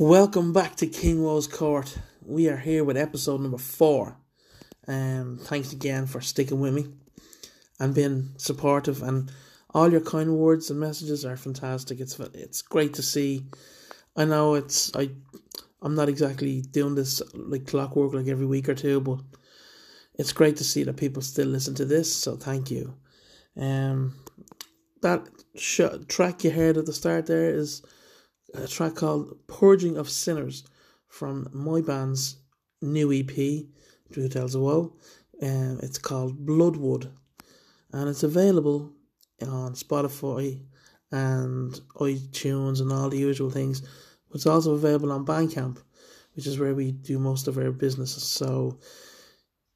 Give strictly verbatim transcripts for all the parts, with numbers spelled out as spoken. Welcome back to King Woe's Court. We are here with episode number four. Um, thanks again for sticking with me and being supportive, and all your kind words and messages are fantastic. It's it's great to see. I know it's I I'm not exactly doing this like clockwork, like every week or two, but it's great to see that people still listen to this. So thank you. Um, that sh- track you heard at the start there is a track called Purging of Sinners from my band's new E P, Drew Tells a Woe. Um, it's called Bloodwood, and it's available on Spotify and iTunes and all the usual things. It's also available on Bandcamp, which is where we do most of our business. So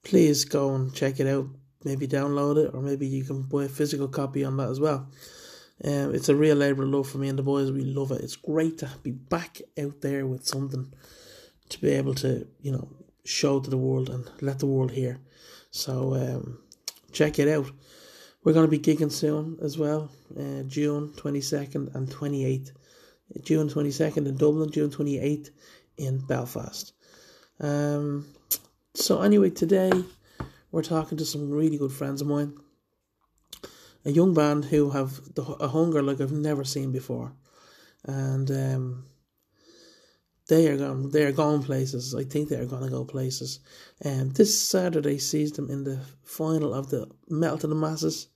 please go and check it out. Maybe download it, or maybe you can buy a physical copy on that as well. Um, it's a real labour of love for me and the boys. We love it. It's great to be back out there with something to be able to, you know, show to the world and let the world hear. So um, check it out. We're going to be gigging soon as well. Uh, June twenty-second and twenty-eighth. June twenty-second in Dublin. June twenty-eighth in Belfast. Um. So anyway, today we're talking to some really good friends of mine. A young band who have a hunger like I've never seen before, and um, they are going. They are going places. I think they are going to go places. And um, this Saturday sees them in the final of the Metal to the Masses,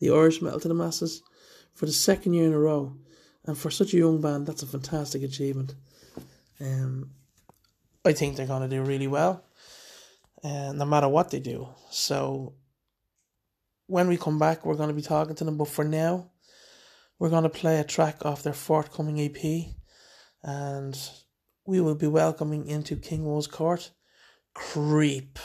the Irish Metal to the Masses, for the second year in a row. And for such a young band, that's a fantastic achievement. Um, I think they're going to do really well, uh, no matter what they do. So when we come back, we're going to be talking to them, but for now, we're going to play a track off their forthcoming E P, and we will be welcoming into King Woe's Court, Creep.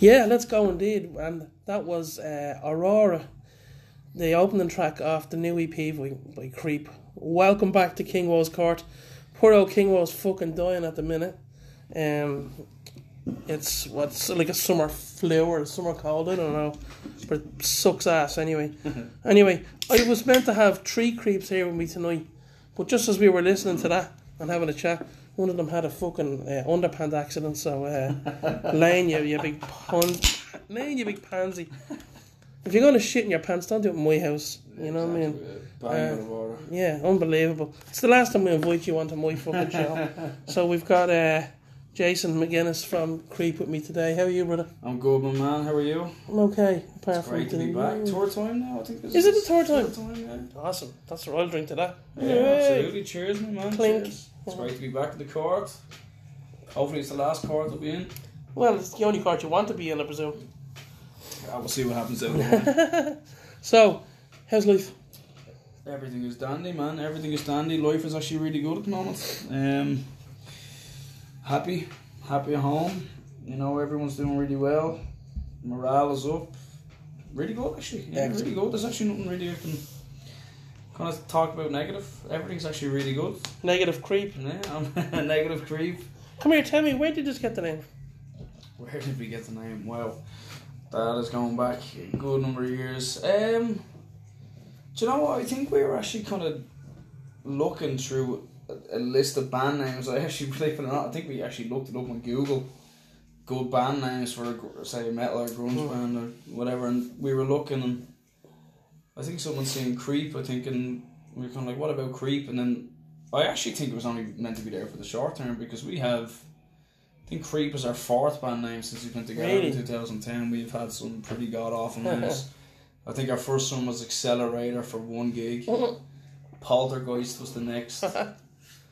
Yeah, let's go indeed. And that was uh, Aurora the opening track off the new E P by, by Creep. Welcome back to King Woe's Court. Poor old King Woe's fucking dying at the minute. Um, it's what's like a summer flu or a summer cold, I don't know, but it sucks ass anyway. Anyway, I was meant to have three creeps here with me tonight, but just as we were listening to that and having a chat, one of them had a fucking uh, underpant accident, so uh, Lane, you, you big pansy. Lane, you big pansy. If you're going to shit in your pants, don't do it in my house. You yeah, know what I mean? Uh, yeah, unbelievable. It's the last time we invite you onto my fucking show. So we've got uh, Jason McGinnis from Creep with me today. How are you, brother? I'm good, my man. How are you? I'm okay. Apart it's great from to be back. Tour time now, I think. This is, is it a tour time? Tour time yeah. Awesome. That's the royal drink to that. Yeah, yay. Absolutely. Cheers, my man. Clink. Cheers. It's great to be back in the court. Hopefully it's the last court we'll be in. Well, it's the only court you want to be in, I presume. I will see what happens then. So, how's life? Everything is dandy, man. Everything is dandy. Life is actually really good at the moment. Um, happy, happy at home. You know, everyone's doing really well. Morale is up. Really good, actually. Yeah, really good. There's actually nothing really I can kind of talk about negative. Everything's actually really good. Negative Creep. Yeah, I'm Negative Creep. Come here, tell me, where did you get the name? Where did we get the name? Well, that is going back a good number of years. Um, do you know what? I think we were actually kind of looking through a, a list of band names. I actually, believe it or not, I think we actually looked it up on Google. Good band names for, say, metal or grunge mm. band or whatever. And we were looking, and I think someone's seen Creep, I think, and we were kind of like, what about Creep? And then I actually think it was only meant to be there for the short term because we have... I think Creep is our fourth band name since we've been together really? in two thousand ten. We've had some pretty god-awful names. I think our first one was Accelerator for one gig. Poltergeist was the next.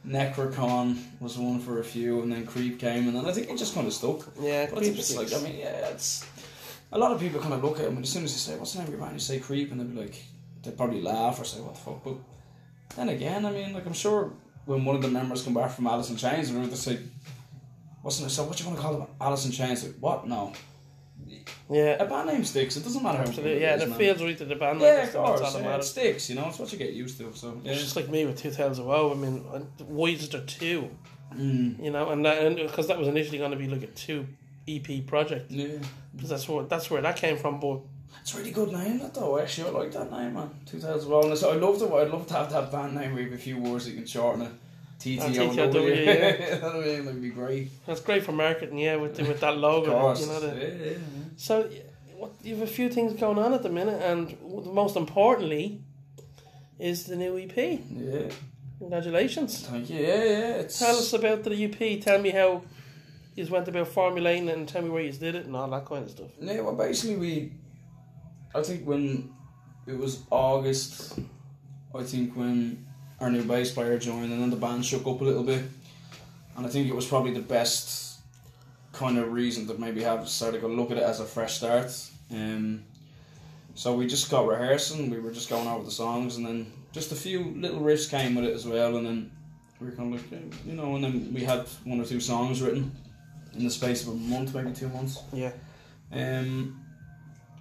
Necrocon was one for a few, and then Creep came, and then I think it just kind of stuck. Yeah, but I think it's like, I mean, yeah, it's... A lot of people kind of look at them, and as soon as they say, what's the name of your band? You say Creep, and they'll be like... They'll probably laugh or say, what the fuck? But then again, I mean, like, I'm sure when one of the members come back from Alice in Chains, and they'll say... What's in it? So what do you want to call them? Alice in Chains? Like, what? No. Yeah. A band name sticks. It doesn't matter how Absolutely, it yeah, is, the field's right to the band name. Yeah, of course. Yeah, it sticks, you know. It's what you get used to. So yeah. It's just like me with Two Tales of Woe. I mean, why is there two? Mm. You know, and because that, that was initially going to be like a two E P project. Yeah. Because that's where, that's where that came from, but... It's a really good name, that, though. Actually, I like that name, man. Two Tales of Woe. And so I loved it. I'd love to have that band name where you have a few words that you can shorten it. T T O W, yeah. That would be great. That's great for marketing, yeah, with the, with that logo. Of you know, the, yeah, yeah, yeah. So, what, you have a few things going on at the minute, and most importantly, is the new E P. Yeah. Congratulations. Thank you, yeah, yeah. It's... Tell us about the E P, tell me how you went about formulating it, and tell me where you did it, and all that kind of stuff. Yeah, well, basically, we... I think when it was August, I think when... our new bass player joined, and then the band shook up a little bit, and I think it was probably the best kind of reason to maybe have started to look at it as a fresh start. Um, so we just got rehearsing, we were just going over the songs, and then just a few little riffs came with it as well, and then we were kind of like, you know, and then we had one or two songs written in the space of a month, maybe two months. Yeah. Um,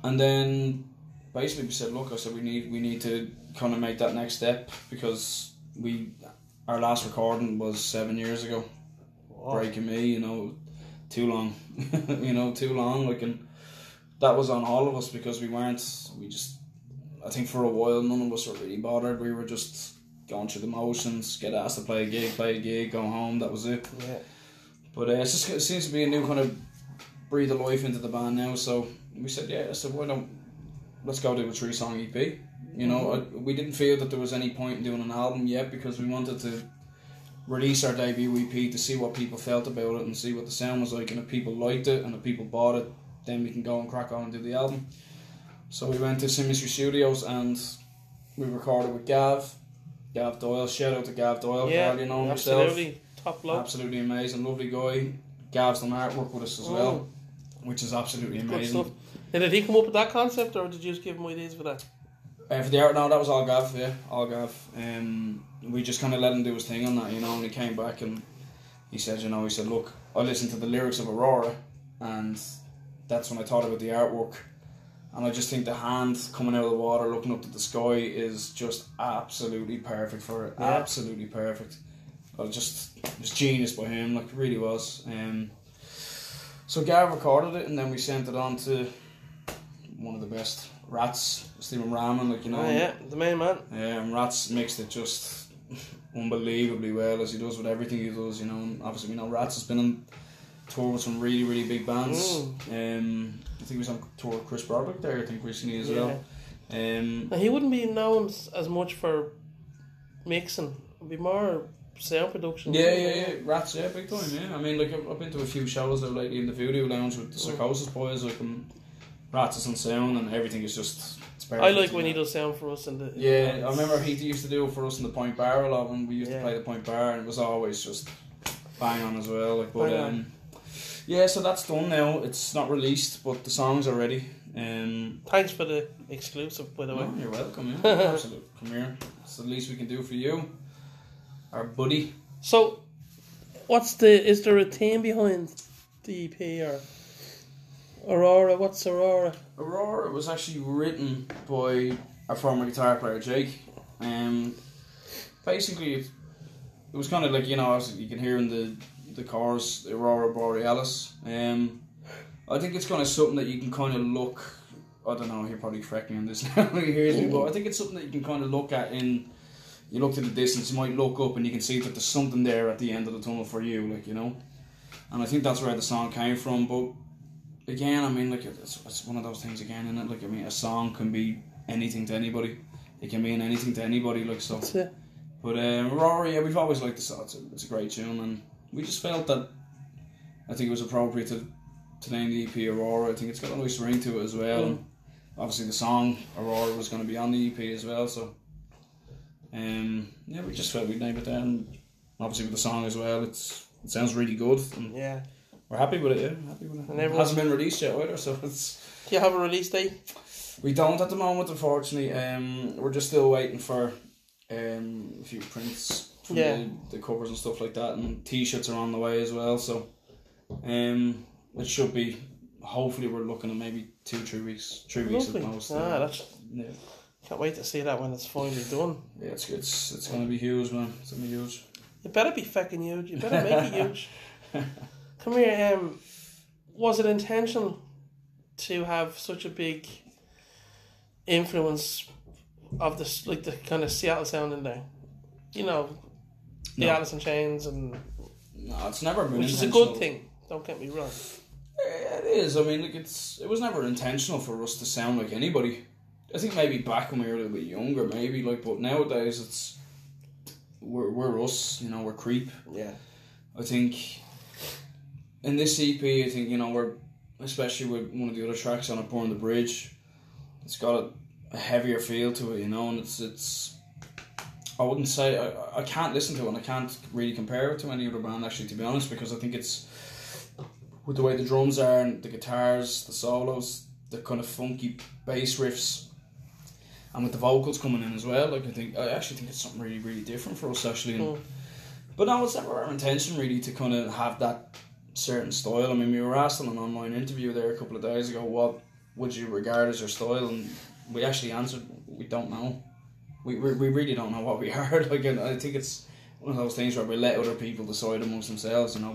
and then basically we said, look, I said we need we need to kind of make that next step, because we our last recording was seven years ago. Wow. Breaking me, you know, too long. You know, too long. Like, and that was on all of us, because we weren't we just I think for a while none of us were really bothered. We were just going through the motions, get asked to play a gig, play a gig, go home, that was it. Yeah. But uh, it's just, it seems to be a new kind of breathe of life into the band now, so we said, yeah, so why don't let's go do a three song E P. You know, I, we didn't feel that there was any point in doing an album yet, because we wanted to release our debut E P to see what people felt about it and see what the sound was like, and if people liked it and if people bought it, then we can go and crack on and do the album. So we went to Symmetry Studios and we recorded with Gav, Gav Doyle. Shout out to Gav Doyle, yeah, you know himself. Absolutely, top bloke. Absolutely amazing, lovely guy. Gav's done artwork with us as oh. well, which is absolutely amazing. Now, did he come up with that concept, or did you just give him ideas for that? Uh, for the art, no, that was all Gav, yeah, all Gav. Um, we just kind of let him do his thing on that, you know, and he came back and he said, you know, he said, look, I listened to the lyrics of Aurora, and that's when I thought about the artwork, And I just think the hand coming out of the water, looking up to the sky, is just absolutely perfect for it. Yeah. Absolutely perfect. I was just, it was genius by him, like, it really was. Um, so Gav recorded it, and then we sent it on to one of the best, Rats, Stephen Rahman, like, you know. Oh, yeah, the main man. Yeah, and Rats mixed it just unbelievably well, as he does with everything he does, you know. And obviously, we know Rats has been on tour with some really, really big bands. Mm. Um, I think he was on tour with Chris Broderick there, I think, recently as yeah. well. Um, now, he wouldn't be known as much for mixing. It would be more sound production. Yeah, yeah, yeah. Rats, yeah, big time, yeah. I mean, like, I've, I've been to a few shows there lately in the Voodoo Lounge with the Psychosis mm. boys, like, and Rats is on sound, and everything is just... Perfect, I like when know. He does sound for us in the in yeah. The I remember he used to do it for us in the Point Bar a lot when we used yeah. to play the Point Bar, and it was always just bang on as well. Like, but um, yeah, so that's done now. It's not released, but the songs are ready. Um, Thanks for the exclusive, by the no, way. You're welcome. Yeah. Absolutely, come here. It's the least we can do for you, our buddy. So, what's the? Is there a team behind the E P or? Aurora, what's Aurora? Aurora was actually written by our former guitar player, Jake. Um, basically, it, it was kind of like, you know, you can hear in the, the chorus, Aurora Borealis. Um, I think it's kind of something that you can kind of look, I don't know, you're probably correcting on this now, he hears me, but I think it's something that you can kind of look at in, you look to the distance, you might look up and you can see that there's something there at the end of the tunnel for you, like, you know. And I think that's where the song came from, but again, I mean, like, it's, it's one of those things again, isn't it? Like, I mean, a song can be anything to anybody. It can mean anything to anybody, like, so. That's it. But uh, Rory, yeah, we've always liked the song. It's a, it's a great tune, and we just felt that I think it was appropriate to, to name the E P Aurora. I think it's got a nice ring to it as well. Mm. Obviously, the song Aurora was going to be on the E P as well, so. Um, yeah, we just felt we'd name it there, and obviously with the song as well, it's it sounds really good. And yeah. We're happy with it, yeah. Happy with it. And it hasn't been released yet either, so it's... Do you have a release date? We don't at the moment, unfortunately. Um, we're just still waiting for um, a few prints from yeah. the, the covers and stuff like that, and T-shirts are on the way as well, so... Um, it should be... Hopefully we're looking at maybe two, three weeks. Three Lovely. weeks at most. Ah, um, that's... Yeah. Can't wait to see that when it's finally done. Yeah, it's it's, it's going to be huge, man. It's going to be huge. You better be fucking huge. You better make it huge. Come here, um, was it intentional to have such a big influence of this, like the kind of Seattle sound in there? You know, the no. Alice in Chains and... No, it's never been Which is a good thing, don't get me wrong. It is, I mean, like it's it was never intentional for us to sound like anybody. I think maybe back when we were a little bit younger, maybe, like, but nowadays it's... We're, we're us, you know, we're Creep. Yeah. I think... In this E P, I think, you know, we're, especially with one of the other tracks on it, Born the Bridge, it's got a, a heavier feel to it, you know, and it's, it's I wouldn't say, I, I can't listen to it, and I can't really compare it to any other band, actually, to be honest, because I think it's, with the way the drums are, and the guitars, the solos, the kind of funky bass riffs, and with the vocals coming in as well, like, I think, I actually think it's something really, really different for us, actually, and, mm. but no, it's never our intention, really, to kind of have that certain style. I mean, we were asked on an online interview there a couple of days ago, what would you regard as your style, and we actually answered, we don't know. We we, we really don't know what we are. Like, I think it's one of those things where we let other people decide amongst themselves, you know,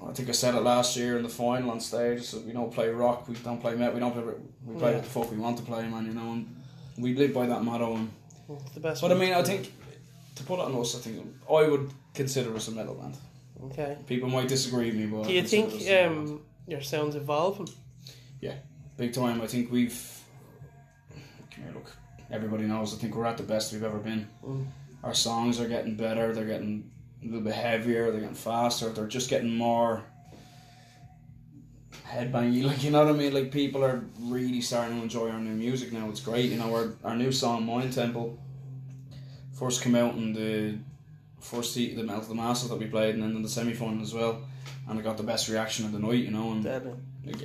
but I think I said it last year in the final on stage, so we don't play rock, we don't play metal, we don't play, we play yeah. what the fuck we want to play, man, you know, and we live by that motto. And, well, the best but I mean, I think, to put it on us, I think I would consider us a metal band. Okay. People might disagree with me, but... Do you think um, your sound's evolving? Yeah, big time. I think we've... Come here, look. Everybody knows, I think we're at the best we've ever been. Mm. Our songs are getting better, they're getting a little bit heavier, they're getting faster, they're just getting more headbangy, like, you know what I mean? Like, people are really starting to enjoy our new music now, it's great. You know, our, our new song, Mind Temple, first came out in the... first seat of the Metal to the Masses that we played, and then in the semi-final as well, and I got the best reaction of the night, you know, and Deadly.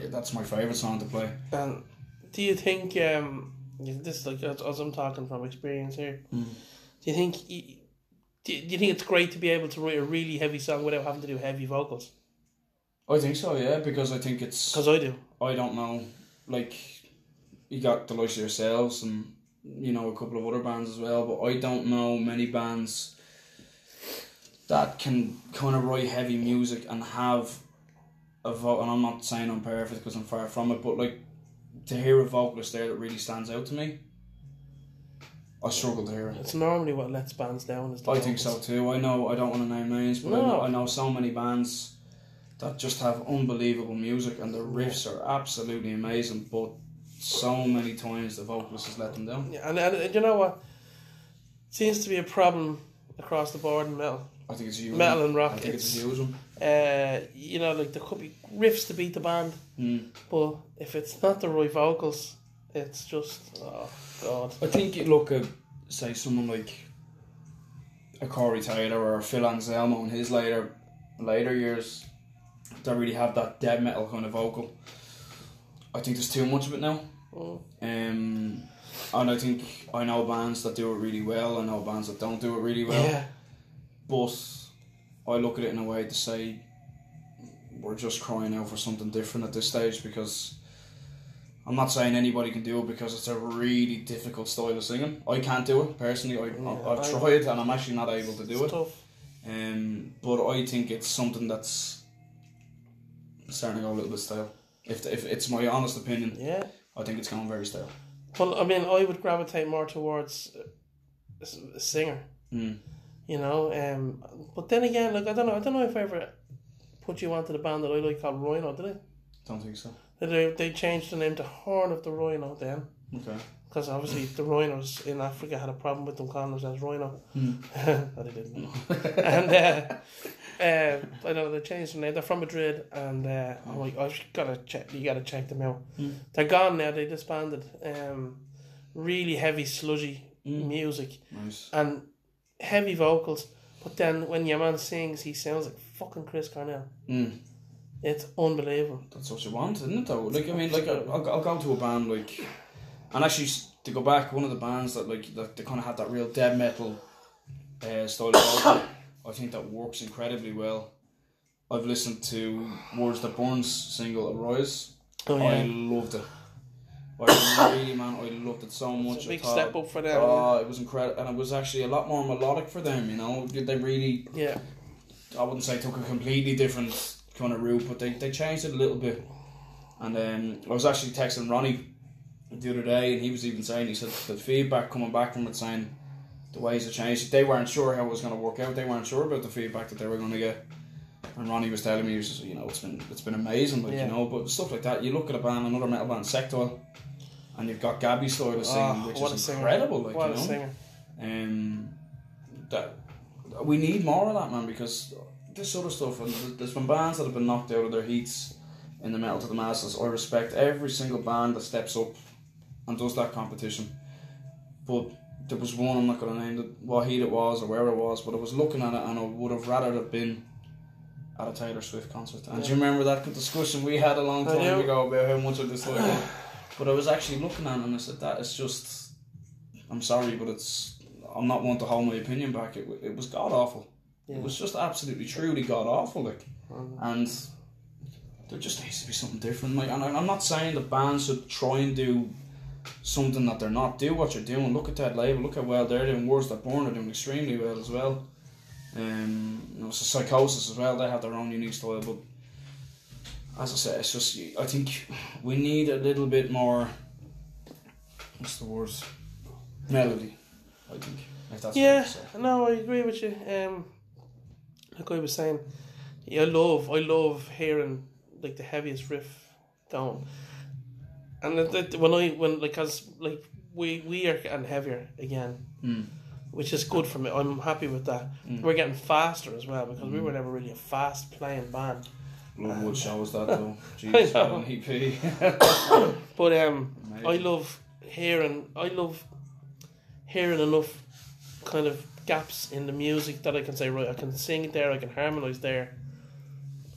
That's my favourite song to play. And do you think um, this is like, as I'm talking from experience here, mm. do you think you, do you think it's great to be able to write a really heavy song without having to do heavy vocals? I think so, yeah, because I think it's because I do I don't know like, you got the likes of yourselves and, you know, a couple of other bands as well, but I don't know many bands that can kind of write heavy music and have a vocal, and I'm not saying I'm perfect because I'm far from it, but like, to hear a vocalist there that really stands out to me, I struggle to hear it. It's normally what lets bands down. Is the I vocals. Think so too. I know, I don't want to name names, but no. I, know, I know so many bands that just have unbelievable music and the riffs are absolutely amazing, but so many times the vocalist has let them down. Yeah, and, and, and you know what? It seems to be a problem across the board in metal. I think it's a huge metal one. And rock. I think it's, it's a huge one. Uh, you know, like, there could be riffs to beat the band, mm. but if it's not the right vocals, it's just, oh god. I think you look at, say, someone like a Corey Taylor or a Phil Anselmo in his later later years that really have that dead metal kind of vocal. I think there's too much of it now. Oh. Um, and I think I know bands that do it really well, I know bands that don't do it really well. Yeah. But I look at it in a way to say we're just crying out for something different at this stage, because I'm not saying anybody can do it, because it's a really difficult style of singing. I can't do it personally. I, yeah, I've tried and I'm actually not able to do it. Tough. Um, but I think it's something that's starting to go a little bit stale. If if it's my honest opinion, yeah, I think it's going very stale. Well, I mean, I would gravitate more towards a singer. Mm. You know, um, but then again, look, I don't know. I don't know if I ever put you onto the band that I like called Rhino, did I? Don't think so. They they changed the name to Horn of the Rhino then. Okay. Because obviously the Rhinos in Africa had a problem with them calling themselves Rhino. Mm. No, they didn't. and uh, uh, I know they changed their name. They're from Madrid, and uh, I'm like, I've gotta check. You gotta check them out. Mm. They're gone now. They disbanded. Um, really heavy sludgy mm. music. Nice. And heavy vocals, but then when your man sings, he sounds like fucking Chris Cornell. Mm. It's unbelievable. That's what you want, isn't it? Though, like, I mean, like, I'll, I'll go to a band like, and actually to go back, one of the bands that like that they kind of have that real dead metal uh, style of vocal, I think that works incredibly well. I've listened to Words That Burn's single "Arise." Oh, yeah. I loved it. I really, man, I loved it so much. It was a big I thought, step up for them. Oh, yeah. It was incredible, and it was actually a lot more melodic for them. You know, they really, yeah. I wouldn't say took a completely different kind of route, but they, they changed it a little bit. And um, I was actually texting Ronnie the other day, and he was even saying, he said the feedback coming back from it, saying the ways have changed. They weren't sure how it was going to work out. They weren't sure about the feedback that they were going to get. And Ronnie was telling me, he was just, you know, it's been it's been amazing, like, yeah. you know, but stuff like that. You look at a band, another metal band, Sectoil. And you've got Gabby sort of singing, oh, which is incredible. Like, what you know, a singer. Um, that we need more of that, man, because this sort of stuff. And there's been bands that have been knocked out of their heats in the Metal to the Masses. I respect every single band that steps up and does that competition. But there was one, I'm not going to name it, what heat it was or where it was, but I was looking at it and I would have rather have been at a Taylor Swift concert. And yeah. do you remember that discussion we had a long time ago about how much of this like? But I was actually looking at it and I said, that is just, I'm sorry, but it's, I'm not one to hold my opinion back. It it was god-awful. Yeah. It was just absolutely, truly god-awful. Like, mm-hmm. And there just needs to be something different. Like, and I'm not saying the bands should try and do something that they're not. Do what you're doing. Look at that label. Look how well they're doing. Words That Born are doing extremely well as well. Um, you know, so Psychosis as well. They have their own unique style, but as I said, it's just, I think we need a little bit more, what's the word? Melody, I think. If that's yeah, no, I agree with you. Um, like I was saying, yeah, I love, I love hearing like the heaviest riff down. And that, that, when I, when, like, cause like we, we are getting heavier again, mm. which is good for me. I'm happy with that. Mm. We're getting faster as well, because mm. we were never really a fast playing band. Bloodwood shows that though. Jesus, what an E P. But um, amazing. I love hearing. I love hearing enough kind of gaps in the music that I can say, right, I can sing there, I can harmonise there,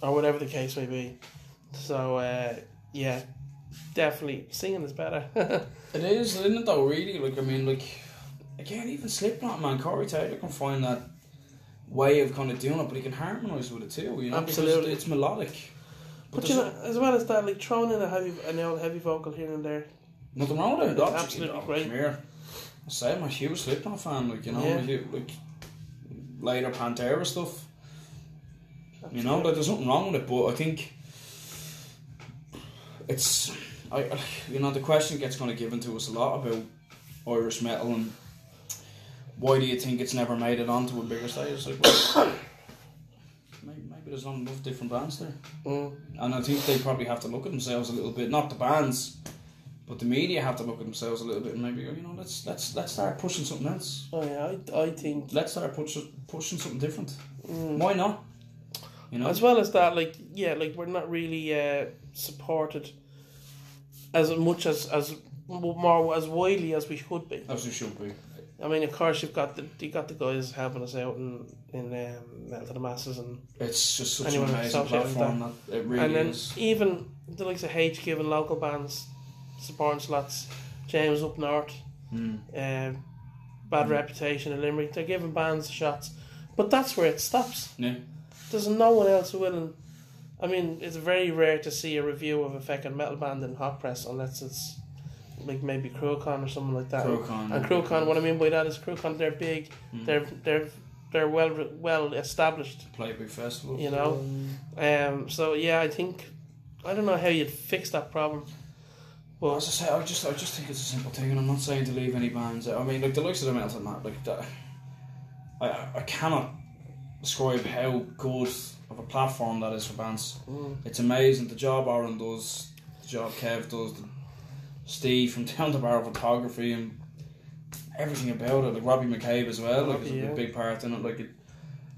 or whatever the case may be. So uh, yeah, definitely singing is better. It is, isn't it? Though, really, like, I mean, like, again, even Slipknot, man, Corey Taylor can find that way of kind of doing it, but he can harmonise with it too, you know. Absolutely. Because it's melodic. But, but you know, as well as that, like throwing in a heavy, an old heavy vocal here and there. Nothing wrong with it. It's absolutely great. Come here. I say I'm a huge Slipknot fan. Like you know, yeah. like, like later Pantera stuff. Absolutely. You know, like there's nothing wrong with it, but I think it's, I, you know, the question gets kind of given to us a lot about Irish metal and why do you think it's never made it onto a bigger stage? It's like, well, maybe, maybe there's not enough different bands there. Mm. And I think they probably have to look at themselves a little bit, not the bands, but the media have to look at themselves a little bit and maybe, you know, let's let's let's start pushing something else. Oh yeah, I, I think... Let's start push, pushing something different. Mm. Why not? You know? As well as that, like, yeah, like, we're not really uh, supported as much as, as, more, as widely as we should be. As we should be. I mean, of course, you've got the you got the guys helping us out in in um, Metal to the Masses, and it's just such an amazing platform. That. That it really and then is. Even the likes of H giving local bands supporting slots, James up north, mm. uh, Bad mm. Reputation in Limerick. They're giving bands shots, but that's where it stops. Yeah. There's no one else willing. I mean, it's very rare to see a review of a fucking metal band in Hot Press unless it's. Like maybe Crewcon or something like that. Crewcon, and Crewcon, what I mean by that is Crewcon, they're big, mm. they're they're they're well well established. Play big festivals, you know. Um. So yeah, I think I don't know how you'd fix that problem. Well, as I say, I just I just think it's a simple thing, and I'm not saying to leave any bands out. I mean, like the likes of the Metal Mat, like that. I I cannot describe how good of a platform that is for bands. Mm. It's amazing the job Aaron does, the job Kev does. The, Steve from Down the Barrel Photography and everything about it, like Robbie McCabe as well, like Robbie, is a yeah. big part in it. Like it,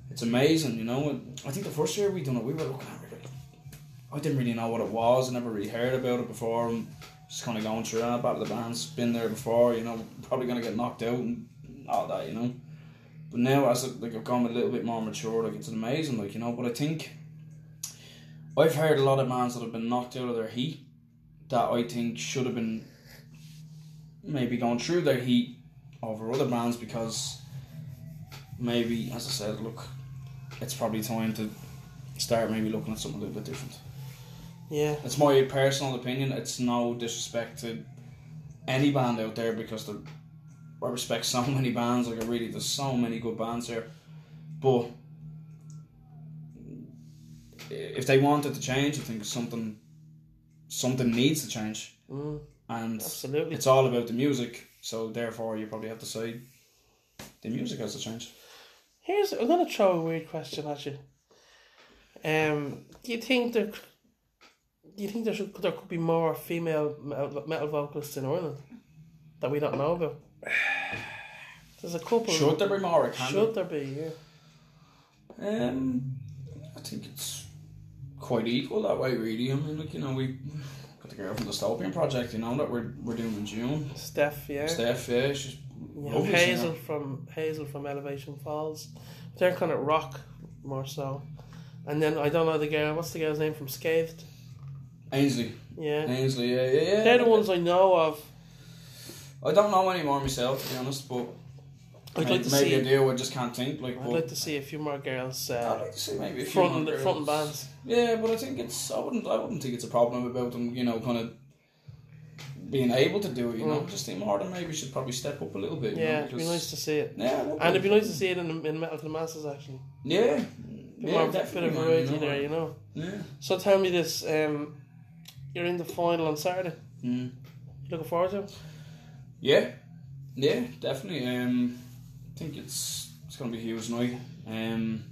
it's amazing, you know. And I think the first year we done it, we were looking at it. I didn't really know what it was. I never really heard about it before. And just kind of going through that. Battle of the Bands, been there before. You know, probably gonna get knocked out and all that, you know. But now as it, like I've gone a little bit more mature, like it's amazing, like you know. But I think I've heard a lot of bands that have been knocked out of their heat. That I think should have been maybe going through their heat over other bands because maybe, as I said, look, it's probably time to start maybe looking at something a little bit different. Yeah. It's my personal opinion. It's no disrespect to any band out there because I respect so many bands. Like, I really, there's so many good bands here. But if they wanted to change, I think it's something... Something needs to change, mm, and absolutely. It's all about the music. So therefore, you probably have to say the music has to change. Here's I'm gonna throw a weird question at you. Um, do you think there, do you think there should there could be more female metal vocalists in Ireland that we don't know about? There's a couple. Should there be more? Should there be? Yeah. Um, I think it's. Quite equal that way, really. I mean, like, you know, we got the girl from the Dystopian Project, you know, that we're we're doing in June. Steph, yeah. Steph, yeah. She's yeah. Hazel from Hazel from Elevation Falls. They're kind of rock more so. And then I don't know the girl. What's the girl's name from Scathed? Ainsley. Yeah. Ainsley, yeah, yeah, yeah. They're the ones I know of. I don't know anymore myself, to be honest, but. I'd like to maybe see, I do, I just can't think. Like, I'd like to see a few more girls. Uh, I'd like to see maybe a few more girls. Front and bands. Yeah, but I think it's. I wouldn't. I wouldn't think it's a problem about them. You know, kind of being able to do it. You mm. know, I just think more than maybe should probably step up a little bit. You yeah, know, because, it'd be nice to see it. Yeah, it and it'd be nice to see it in in Metal to the Masses actually. Yeah, yeah, more, definitely. A bit of variety you know, there, you know. Yeah. So tell me this: um, you're in the final on Saturday. Mm. You looking forward to it? Yeah, yeah, definitely. Um. I think it's it's going to be a huge night. Um,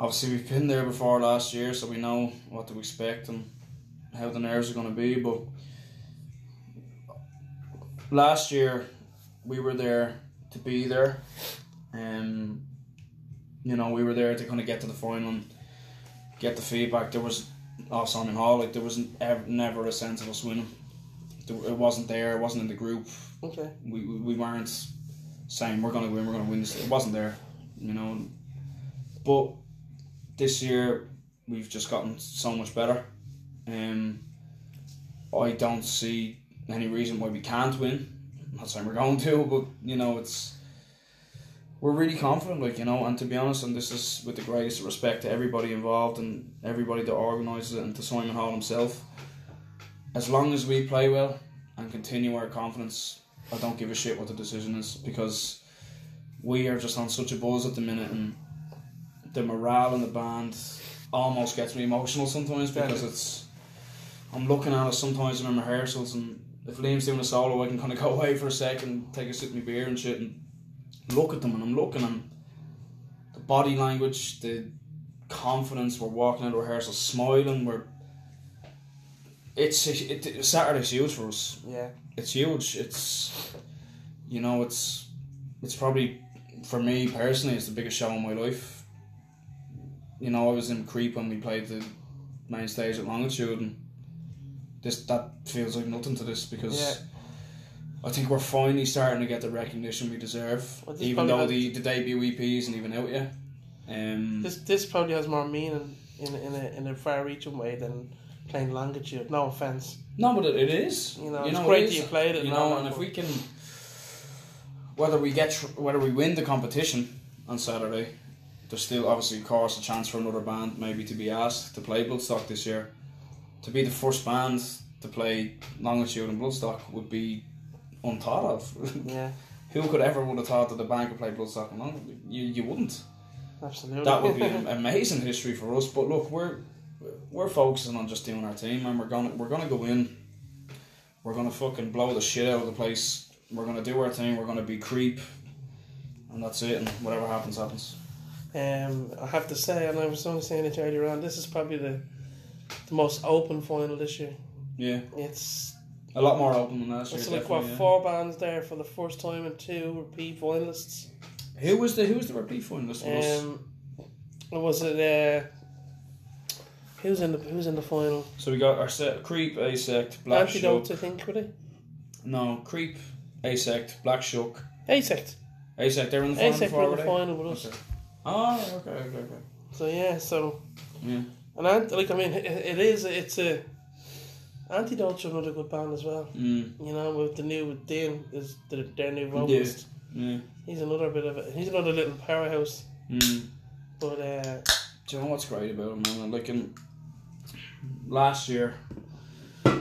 obviously, we've been there before last year, so we know what to expect and how the nerves are going to be. But last year, we were there to be there. Um, you know, we were there to kind of get to the final and get the feedback. There was, oh, Simon Hall, like, there was ever, never a sense of us winning. It wasn't there, it wasn't in the group. Okay. We, we, we weren't... saying we're going to win, we're going to win this. It wasn't there, you know. But this year, we've just gotten so much better. Um, I don't see any reason why we can't win. I'm not saying we're going to, but, you know, it's... we're really confident, like, you know, and to be honest, and this is with the greatest respect to everybody involved and everybody that organises it and to Simon Hall himself, as long as we play well and continue our confidence, I don't give a shit what the decision is, because we are just on such a buzz at the minute, and the morale in the band almost gets me emotional sometimes, because it's, I'm looking at it sometimes in our rehearsals, and if Liam's doing a solo I can kind of go away for a second, take a sip of my beer and shit, and look at them, and I'm looking, and the body language, the confidence, we're walking out of rehearsal smiling, we're it's it, it Saturday's huge for us. Yeah, it's huge. It's, you know, it's it's probably, for me personally, it's the biggest show in my life. You know, I was in Creep when we played the main stage at Longitude, and this that feels like nothing to this, because. Yeah. I think we're finally starting to get the recognition we deserve, well, even though the, the debut E P isn't even out yet. Um, this this probably has more meaning in in a, in a far-reaching way than playing Longitude. No offense. No, but it, it is. You know, you it's know, great it that you played it. You know, and, and if we can, whether we get whether we win the competition on Saturday, there's still obviously, of course, a chance for another band maybe to be asked to play Bloodstock this year. To be the first band to play Longitude and Bloodstock would be unthought of. Yeah. Who could ever would have thought that the band could play Bloodstock and Longitude? You you wouldn't. Absolutely. That would be an amazing history for us. But look, we're we're focusing on just doing our team, and we're gonna we're gonna go in. We're gonna fucking blow the shit out of the place. We're gonna do our thing. We're gonna be Creep, and that's it. And whatever happens, happens. Um, I have to say, and I was only saying it earlier on, this is probably the the most open final this year. Yeah. It's. A lot more open than last year. It's like, what, yeah. Four bands there for the first time and two repeat finalists. Who was the Who was the repeat finalist? Um, was it uh, who's in the Who's in the final? So we got our set, Creep, Asect, Black Shuck. I think were they? No, Creep, Asect, Black Shuck. Asect. Asect, they're in the final. Asect were in the final with us. Okay. Oh, okay, okay, okay. So yeah, so yeah, and I, like I mean, it, it is it's a. Antidote's another good band as well. Mm. You know, with the new with Dean is the, their new vocalist. Yeah. Yeah. He's another bit of a, he's another little powerhouse. Mm. But uh, do you know what's great about him, man? Like in last year, I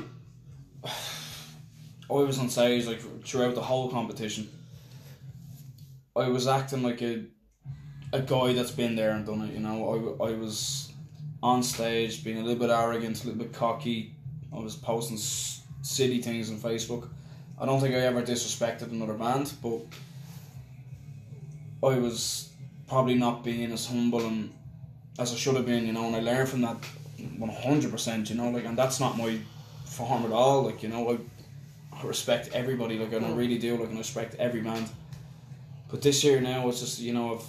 was on stage like throughout the whole competition. I was acting like a a guy that's been there and done it. You know, I I was on stage being a little bit arrogant, a little bit cocky. I was posting silly things on Facebook. I don't think I ever disrespected another band, but I was probably not being as humble and as I should have been, you know, and I learned from that one hundred percent, you know, like, and that's not my form at all, like, you know, I, I respect everybody, like, and I really do, like, and I respect every band. But this year now, it's just, you know, I've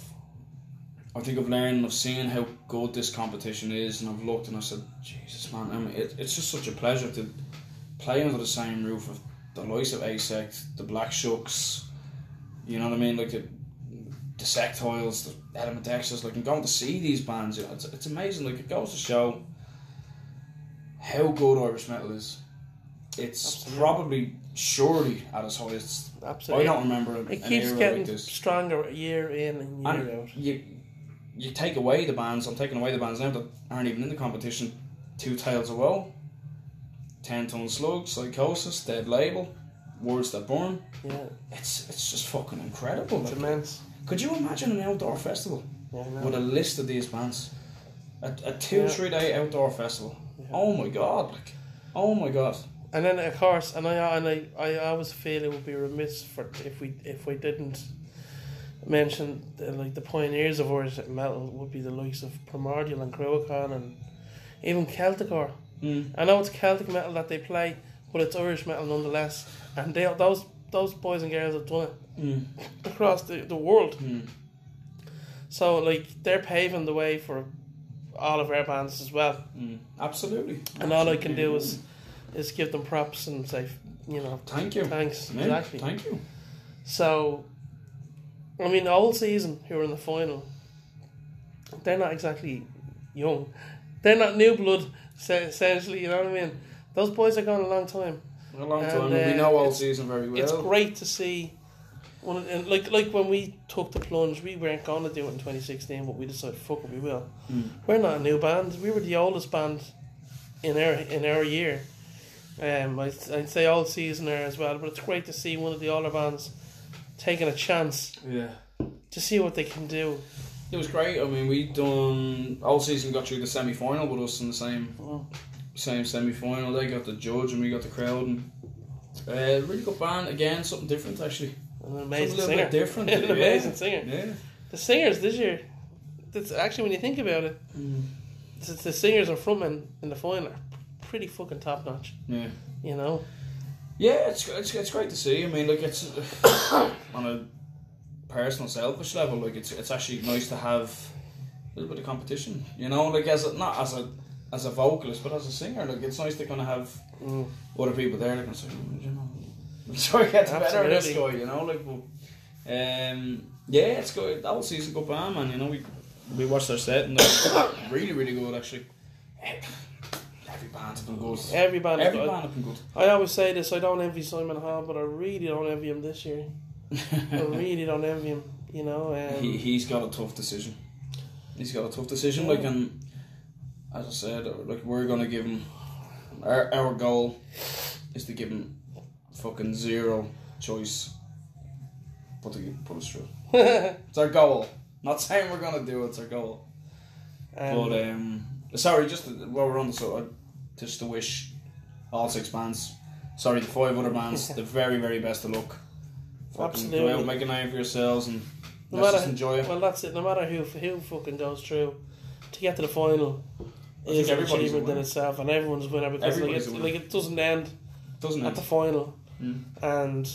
I think I've learned and I've seen how good this competition is, and I've looked and I said, Jesus, man, I mean, it, it's just such a pleasure to play under the same roof of the likes of Asect, the Black Shucks, you know what I mean, like the, the Sectoils, the Element X's, like, and going to see these bands, you know, it's, it's amazing, like, it goes to show how good Irish metal is. It's Absolutely. Probably, surely, at its highest. Absolutely. I don't remember an, it keeps an era getting like this. Stronger year in and year and out. You, You take away the bands, I'm taking away the bands now that aren't even in the competition. Two Tales of Woe, Ten Ton Slug, Psychosis, Dead Label, Words That Burn. Yeah. It's it's just fucking incredible. It's like, immense. Could you imagine an outdoor festival yeah, with a list of these bands? A, a two, yeah. three day outdoor festival. Yeah. Oh my god, like, oh my god. And then of course, and I and I, I always feel it would be remiss for if we if we didn't mentioned uh, like the pioneers of Irish metal would be the likes of Primordial and Cruachan and even Celticor. Mm. I know it's Celtic metal that they play, but it's Irish metal nonetheless. And they those those boys and girls have done it mm. across the, the world. Mm. So like they're paving the way for all of our bands as well. Mm. Absolutely. And Absolutely. All I can do is is give them props and say, you know, thank you, thanks, yeah, exactly, thank you. So. I mean, the whole season who were in the final, they're not exactly young. They're not new blood, essentially, you know what I mean? Those boys are gone a long time. A long and, time, uh, we know all season very well. It's great to see Well, and like like when we took the plunge, we weren't going to do it in twenty sixteen, but we decided, fuck it, we will. Mm. We're not a new band. We were the oldest band in our in our year. Um, I'd, I'd say all season there as well, but it's great to see one of the older bands taking a chance. Yeah. To see what they can do. It was great. I mean, we done all season, got through the semi final with us in the same oh. same semi final. They got the judge and we got the crowd, and uh, really good band again. Something different actually. An amazing something singer. A little bit different. An yeah. amazing singer. Yeah. The singers this year. That's actually, when you think about it, mm. the, the singers and frontmen in the final are pretty fucking top notch. Yeah. You know. Yeah, it's it's it's great to see. I mean, like, it's on a personal selfish level, like, it's it's actually nice to have a little bit of competition, you know, like, as a, not as a as a vocalist, but as a singer, like, it's nice to kind of have mm. other people there that can say, you know, I'm sure it gets better at this guy, you know, like, but, um, yeah, it's good. That whole season, good band, man, you know, we we watched their set and they're really, really good, actually. Every band's been good. Every band Every band's been good. I always say this, I don't envy Simon Hall, but I really don't envy him this year. I really don't envy him, you know. Um, he he's got a tough decision. He's got a tough decision. Yeah. Like, and as I said, like, we're gonna give him. Our our goal is to give him fucking zero choice, but to put us through. It's our goal. Not saying we're gonna do it. It's our goal. Um, but um, sorry, just to, while we're on the sort, just to wish all six bands, sorry, the five other bands, the very very best of luck. Absolutely. Go out, make a name for yourselves, and no let's matter, just enjoy it. Well, that's it. No matter who who fucking goes through, to get to the final is an achievement in itself, and everyone's a winner, because like, a winner. like it doesn't end. Doesn't at end. the final, mm. and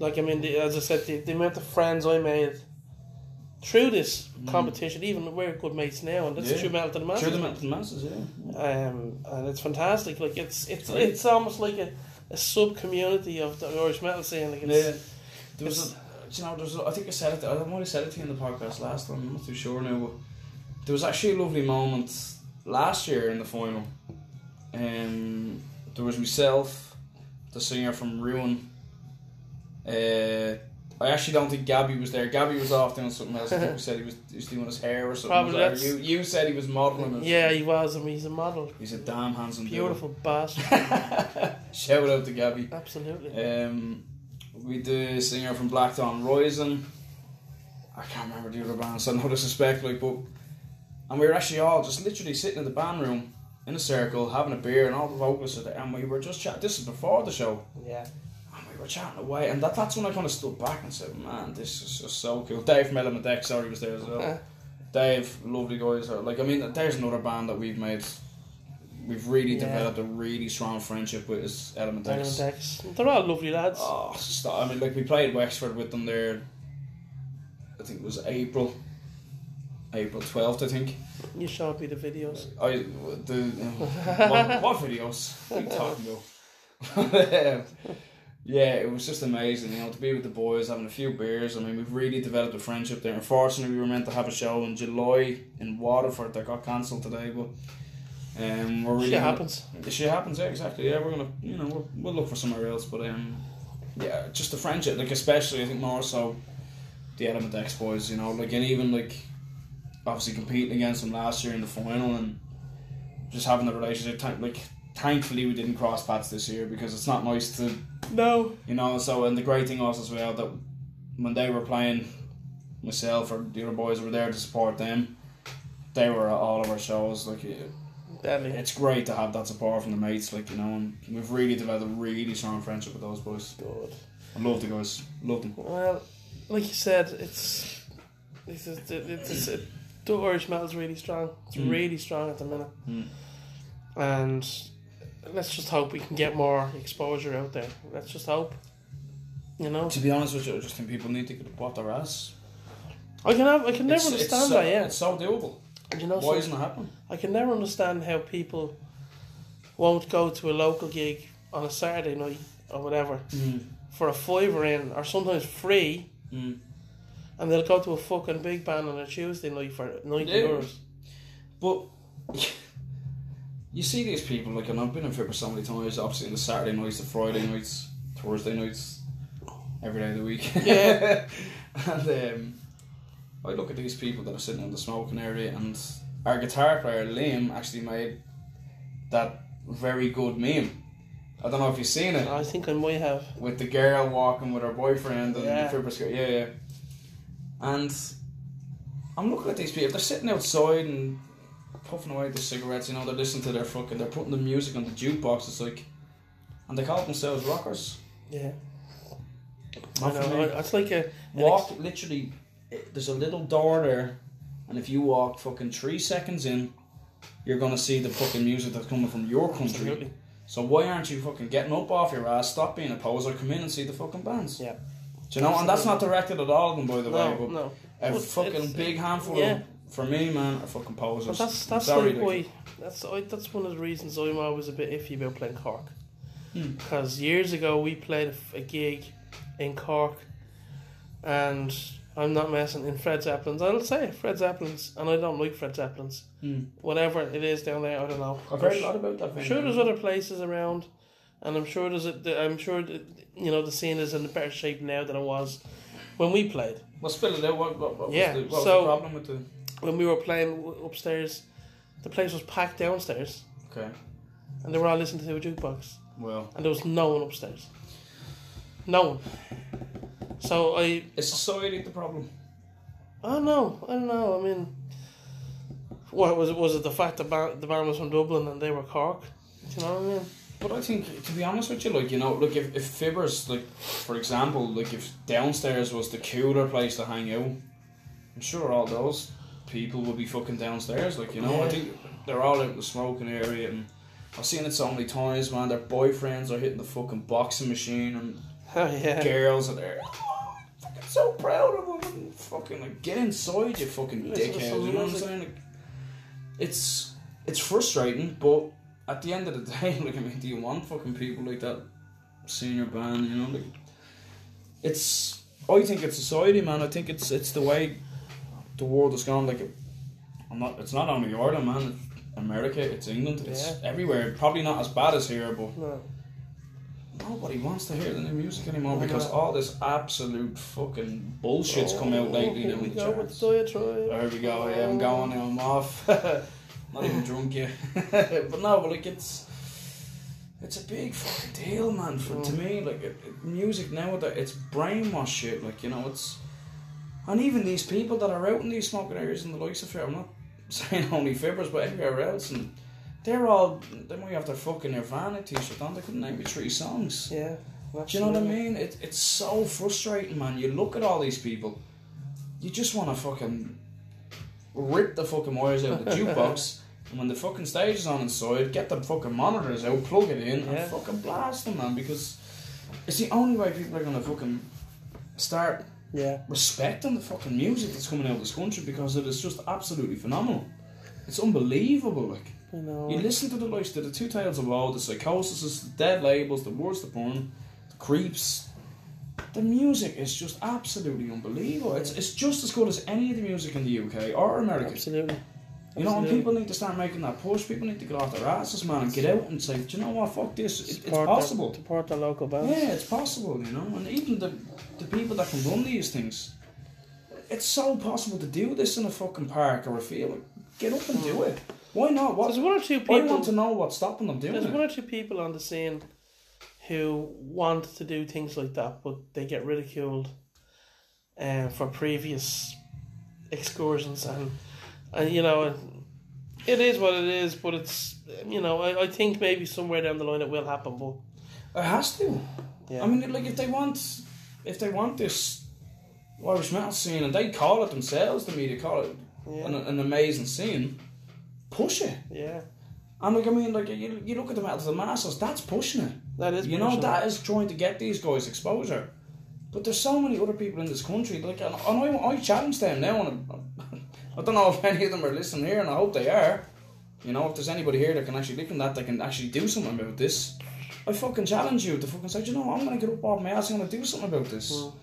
like I mean, the, as I said, the, the amount of friends I made through this mm. competition, even we're good mates now, and that's yeah. true Metal to the Masses. True the Metal to the Masses, yeah. Um, and it's fantastic. Like, it's it's right. it's almost like a. a sub-community of the Irish metal scene. Like, it's, yeah. There was, a, do you know, there was a, I think I said it, I might have said it to you in the podcast last time, I'm not too sure now, but there was actually a lovely moment last year in the final. Um, there was myself, the singer from Ruin. Uh, I actually don't think Gabby was there. Gabby was off doing something else. I think we said he was, he was doing his hair or something. Probably you, you said he was modelling. Yeah, he was. I mean, he's a model. He's a damn handsome beautiful dude. Beautiful bastard. Shout out to Gabby. Absolutely. Um, we do a singer from Black Dawn Rising. I can't remember the other band, so no disrespect, like, but... And we were actually all just literally sitting in the band room, in a circle, having a beer, and all the vocalists are there, and we were just chatting. This is before the show. Yeah. We were chatting away, and that, that's when I kind of stood back and said, man, this is just so cool. Dave from Element X, sorry, was there as well. Uh-huh. Dave, lovely guys. Like, I mean, there's another band that we've made, we've really yeah. developed a really strong friendship with, is Element X. Element X. They're all lovely lads. Oh, stop. I mean, like, we played Wexford with them there, I think it was April, April twelfth, I think. You showed me the videos. I, the, what, what videos? What are you talking about? Yeah, it was just amazing, you know, to be with the boys, having a few beers. I mean, we've really developed a friendship there. Unfortunately, we were meant to have a show in July in Waterford that got cancelled today, but um, we're really... Shit happens. Shit happens, yeah, exactly. Yeah, we're going to, you know, we'll, we'll look for somewhere else, but um, yeah, just the friendship, like, especially, I think, more so the Element X boys, you know, like, and even, like, obviously competing against them last year in the final and just having the relationship, like... Thankfully, we didn't cross paths this year, because it's not nice to... No. You know, so, and the great thing was as well that when they were playing, myself or the other boys were there to support them. They were at all of our shows. Like, Deadly. It's great to have that support from the mates, like, you know, and we've really developed a really strong friendship with those boys. Good. I love the guys. Love them. Well, like you said, it's... it's, it's, it's, it's the Irish metal's really strong. It's mm. really strong at the minute. Mm. And... let's just hope we can get more exposure out there. Let's just hope. You know? To be honest with you, I just think people need to get what they're as. I can have, I can never it's, understand it's so, that, yeah. It's so doable. And you know, why isn't it happening? I can never understand how people won't go to a local gig on a Saturday night or whatever mm. for a fiver in, or sometimes free, mm. and they'll go to a fucking big band on a Tuesday night for ninety euros. But... you see these people, like, and I've been in Fibber so many times, obviously on the Saturday nights, the Friday nights, Thursday nights, every day of the week. Yeah. And um, I look at these people that are sitting in the smoking area, and our guitar player Liam actually made that very good meme. I don't know if you've seen it. I think I might have. With the girl walking with her boyfriend and yeah. the Fibber's girl. Yeah, yeah. And I'm looking at these people. They're sitting outside and puffing away their cigarettes. You know, they're listening to their fucking. They're putting the music on the jukebox. It's like, and they call themselves rockers. Yeah. I know. It's like a walk. Ex- literally, it, there's a little door there, and if you walk fucking three seconds in, you're gonna see the fucking music that's coming from your country. Absolutely. So why aren't you fucking getting up off your ass, stop being a poser, come in and see the fucking bands? Yeah. Do you know? Absolutely. And that's not directed at all of them, by the no, way, but no. a well, fucking big handful yeah. of, for me, man, are fucking posers. But that's that's Sorry, like why, that's I, that's one of the reasons I'm always a bit iffy about playing Cork. Hmm. Because years ago we played a gig in Cork, and I'm not messing in Fred Zeppelins. I'll say Fred Zeppelins, and I don't like Fred Zeppelins. Mm. Whatever it is down there, I don't know. I've heard a lot about that. I'm sure there's other places around, and I'm sure there's. A, I'm sure that, you know, the scene is in a better shape now than it was when we played. Well, spill it out. What, what, what yeah. was the, what so, was the problem with the? When we were playing upstairs, the place was packed downstairs. Okay. And they were all listening to a jukebox. Well. And there was no one upstairs. No one. So I... Is society the problem? I don't know. I don't know. I mean... What was it? Was it the fact that band, the band was from Dublin and they were Cork? Do you know what I mean? But I think, to be honest with you, like, you know, look, if, if Fibber's, like, for example, like, if downstairs was the cooler place to hang out, I'm sure all those people would be fucking downstairs, like, you know? Yeah. I think they're all out in the smoking area, and I've seen it so many times, man. Their boyfriends are hitting the fucking boxing machine, and... Oh, yeah. Girls are there. Oh, I'm fucking so proud of them. Fucking like, get inside, you fucking dickhead. You know what I'm saying? Like, it's it's frustrating, but at the end of the day, like, I mean, do you want fucking people like that senior band? You know, like, it's. I think it's society, man. I think it's it's the way the world has gone. Like, I'm not. It's not only Ireland, man. It's America. It's England. It's yeah. everywhere. Probably not as bad as here, but. No. Nobody wants to hear the new music anymore because all this absolute fucking bullshit's oh, come out lately. Here we go with the diatribe. There we go. Yeah, I'm going. I'm off. Not even drunk yet. But no, but like it's it's a big fucking deal, man. For oh. to me, like it, it, music nowadays, it's brainwash shit. Like, you know, it's and even these people that are out in these smoking areas and the likes of it. I'm not saying only Fibbers, but everywhere else and. They're all... They might have their fucking Nirvana t-shirt on. They couldn't name me three songs. Yeah. Absolutely. Do you know what I mean? It, it's so frustrating, man. You look at all these people. You just want to fucking... Rip the fucking wires out of the jukebox. And when the fucking stage is on inside, get the fucking monitors out, plug it in, yeah. and fucking blast them, man. Because it's the only way people are going to fucking start yeah. respecting the fucking music that's coming out of this country. Because it is just absolutely phenomenal. It's unbelievable, like... You know. You listen to the likes to the Two Tales of Woe, the Psychosis, the Dead Labels, the Words to Burn, the Creeps. The music is just absolutely unbelievable. It's it's just as good as any of the music in the U K or America. Absolutely. You know, and people need to start making that push. People need to get off their asses, man, and get out and say, do you know what, fuck this. It, it's possible. The, support the local bands. Yeah, it's possible, you know. And even the the people that can run these things, it's so possible to do this in a fucking park or a field. Get up and do it. Why not? What, there's one or two people. I want to know what's stopping them doing it. There's one or two people on the scene who want to do things like that, but they get ridiculed uh, for previous excursions, and and you know, it is what it is. But it's, you know, I, I think maybe somewhere down the line it will happen, but it has to. Yeah. I mean, like if they want, if they want this Irish metal scene, and they call it themselves, the media call it yeah. an, an amazing scene. Push it, yeah. And like I mean, like you, you look at the Metal to the Masses. That's pushing it. That is, you know, that is trying to get these guys exposure. But there's so many other people in this country. Like, and, and I, I challenge them now. And I, I don't know if any of them are listening here, and I hope they are. You know, if there's anybody here that can actually look on that, they can actually do something about this. I fucking challenge you to fucking say, you know, I'm gonna get up off my ass. I'm gonna do something about this. Well,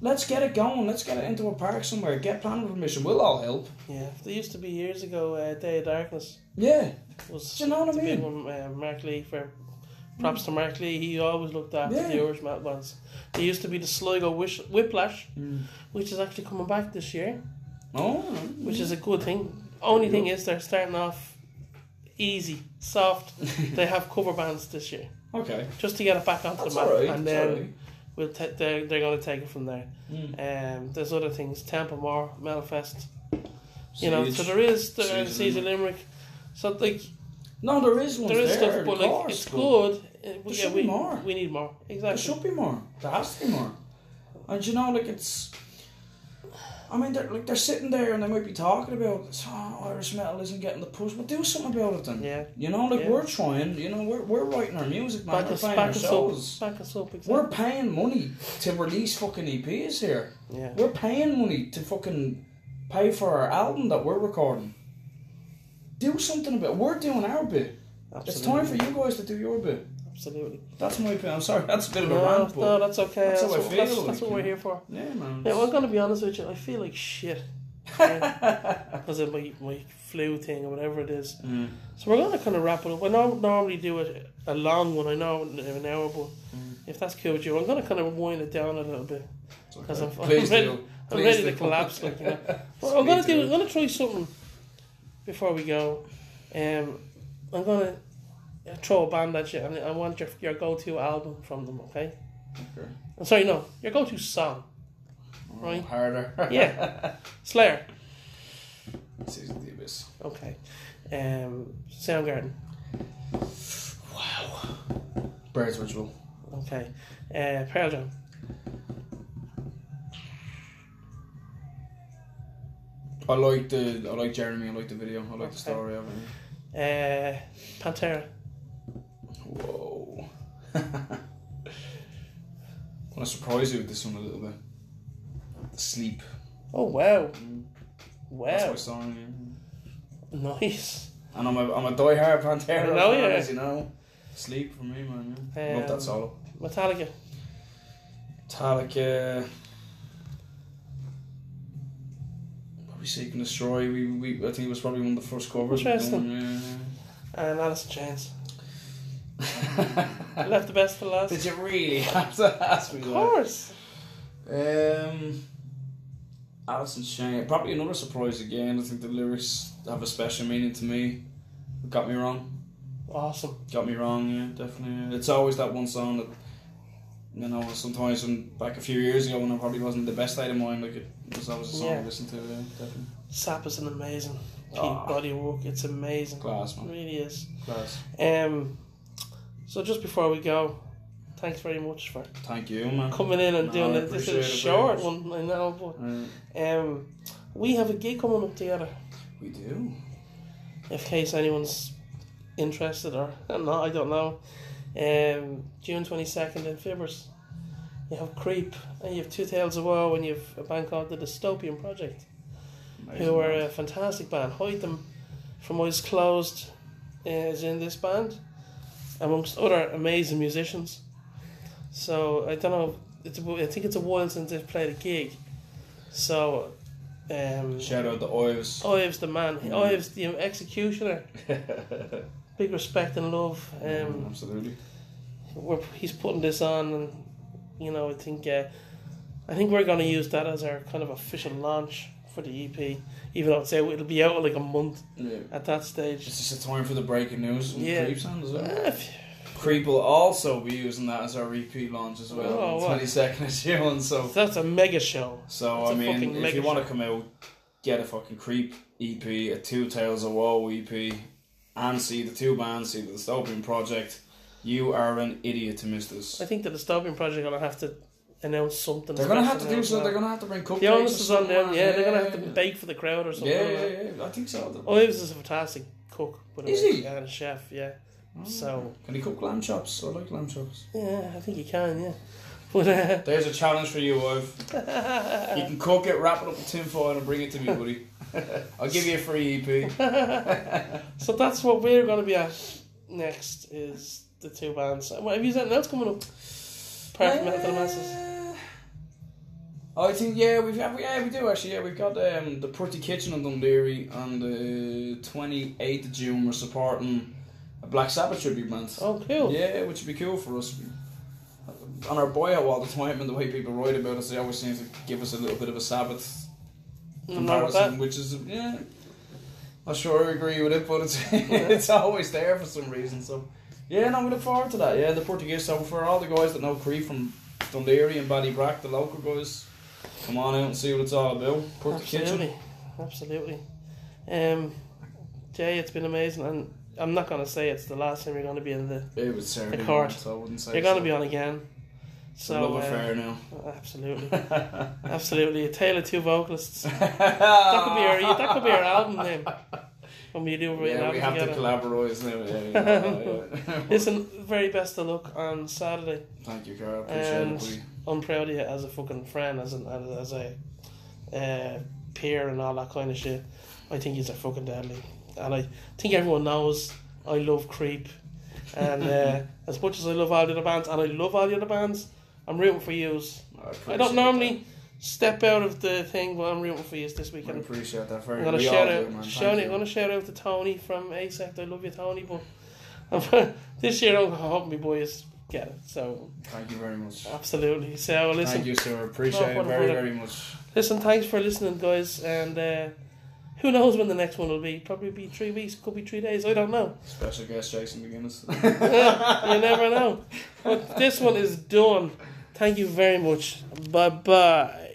let's get it going. Let's get it into a park somewhere. Get planning permission. We'll all help. Yeah, there used to be years ago, uh, Day of Darkness. Yeah. Was, do you know what I mean? One, uh, Mark Lee for Props to Mark Lee. He always looked after yeah. the Irish Metal bands. There used to be the Sligo Whish- Whiplash, mm. which is actually coming back this year. Oh, which is a good thing. Only thing is they're starting off easy, soft. They have cover bands this year. Okay. Just to get it back onto That's the map, right. and then right. we'll t- they're they're going to take it from there. Mm. Um, there's other things. Templemore, Metal Fest. You know, so there is there Caesar Limerick. So like, no, there is ones there is there, stuff, but like course, it's good. There yeah, should we, be more. We need more. Exactly. There should be more. There has to be more. And you know, like it's. I mean, they're like they're sitting there and they might be talking about oh, Irish metal isn't getting the push, but do something about it then. Yeah. You know, like yeah. we're trying. You know, we're we're writing our music, man. Back we're us, playing back our shows. Up, back us up, exactly. We're paying money to release fucking E Ps here. Yeah. We're paying money to fucking pay for our album that we're recording. Do something about it. We're doing our bit. Absolutely. It's time for you guys to do your bit. Absolutely. That's my opinion. I'm sorry, that's a bit of no, a rant. But no, that's okay. That's, that's how I feel. That's, like, that's what we're here for. Yeah, man. Yeah, well, I'm going to be honest with you. I feel like shit. Because of my, my flu thing or whatever it is. Mm. So we're going to kind of wrap it up. I don't normally do a, a long one. I know an hour, but mm. if that's cool with you, I'm going to kind of wind it down a little bit. Because okay. I'm, I'm ready, I'm ready to collapse. Like, you know. But I'm going to do. I'm going to try something before we go. Um, I'm going to throw a band at you, and I want your your go-to album from them, okay? Okay. I'm sorry, no, your go-to song, oh, right? Harder. Yeah, Slayer. Season of the Abyss. Okay. Um, Soundgarden. Wow. Bird's Ritual. Okay. Uh, Pearl Jam. I like the I like Jeremy. I like the video. I like okay. the story. I mean. Uh, Pantera. Whoa. I'm going to surprise you with this one a little bit. The Sleep. Oh, wow. Mm. Wow. That's my song. Yeah. Nice. And I'm a, I'm a die-hard Pantera. I know, yeah. As you know. Sleep for me, man. Yeah. Um, Love that solo. Metallica. Metallica. Probably Seek and Destroy. We, we, I think it was probably one of the first covers. Interesting. Yeah. And Alice in Chains. I left the best for last. Did you really have to ask me that? Of course. Um, Alice in Chains. Probably another surprise again. I think the lyrics have a special meaning to me. Got Me Wrong. Awesome. Got Me Wrong, yeah, definitely. Yeah. It's always that one song that, you know, sometimes when, back a few years ago when I probably wasn't the best state of mind, like it was always a song yeah. I listened to, yeah, definitely. Sap is an amazing keep oh. body work. It's amazing. Class, man. It really is. Class. Um. So just before we go, thanks very much for thank you man coming in and no, doing it. This is a short one, I know, but mm. um, we have a gig coming up together. We do. In case anyone's interested or not, I don't know. Um, June twenty second in Fibbers, you have Creep and you have Two Tales of Woe and you have a band called The Dystopian Project, amazing who are man. a fantastic band. Hide Them From Eyes Closed is in this band, amongst other amazing musicians. So I don't know, it's, I think it's a while since they've played a gig, so um, shout out to Ives. Ives the man, mm. Ives the executioner. Big respect and love. um, mm, absolutely we're, he's putting this on, and you know I think uh, I think we're going to use that as our kind of official launch for the E P, even though I'd say it'll be out in like a month yeah. at that stage. It's just a time for the breaking news and yeah. Creep sound as well. Uh, you... Creep will also be using that as our E P launch as well. Oh, on the twenty-second of June, so that's a mega show. So that's I mean, if you want to come out, get a fucking Creep E P, a Two Tales of Woe E P, and see the two bands, see the Dystopian Project. You are an idiot to miss this. I think the Dystopian Project are gonna have to announce something. They're gonna have to do something. They're gonna have to bring cupcakes. The onus is on them. Yeah, yeah, they're gonna have to bake for the crowd or something. Yeah, yeah, yeah. I think so. Oh, he was a fantastic cook. But is he? And a chef, yeah. Oh, so can he cook lamb chops? I like lamb chops. Yeah, I think he can. Yeah. But uh, there's a challenge for you, Ive. You can cook it, wrap it up in tin foil, and bring it to me, buddy. I'll give you a free E P. So that's what we're gonna be at next. Is the two bands. What have you said? That's coming up. Apart from uh, Metal to the Masses. I think yeah we've yeah we do actually yeah we've got um, the Pretty Kitchen in Dunleary on the twenty-eighth of June. We're supporting a Black Sabbath tribute band. Oh, cool. Yeah, which would be cool for us. On our bio all the time, and the way people write about us, they always seem to give us a little bit of a Sabbath comparison, which is, yeah, not sure I agree with it, but it's yeah. it's always there for some reason. So, yeah, no, we look forward to that. Yeah, the Portuguese. So for all the guys that know Creep from Dunleary and Ballybrack, the local guys, come on out and see what it's all about. Put absolutely, the kitchen. absolutely. Um, Jay, it's been amazing, and I'm not gonna say it's the last time you're gonna be in the, it was the court. So I wouldn't say you're gonna so. be on again. So love affair uh, now. Absolutely, absolutely. A Tale of Two Vocalists. That could be our that could be our album name. When we do, yeah, an we have together. to collaborate now. Yeah, yeah. Listen, very best of luck on Saturday. Thank you, Carl. Appreciate and it. I'm proud of you as a fucking friend, as an as a uh, peer, and all that kind of shit. I think he's a fucking deadly. And I think everyone knows I love Creep, and uh, as much as I love all the other bands, and I love all the other bands, I'm rooting for yous. I, I don't normally that. step out of the thing, but I'm rooting for yous this weekend. I appreciate that very much. I'm gonna shout out, do, shout I'm gonna shout out to Tony from Asect. I love you, Tony. But this year I'm hoping my boys get it. So thank you very much. Absolutely. So listen. Thank you, sir. Appreciate it very, very much. Listen, thanks for listening, guys, and. Uh, Who knows when the next one will be? Probably be three weeks, could be three days, I don't know. Special guest Jason McGinnis. You never know. But this one is done. Thank you very much. Bye-bye.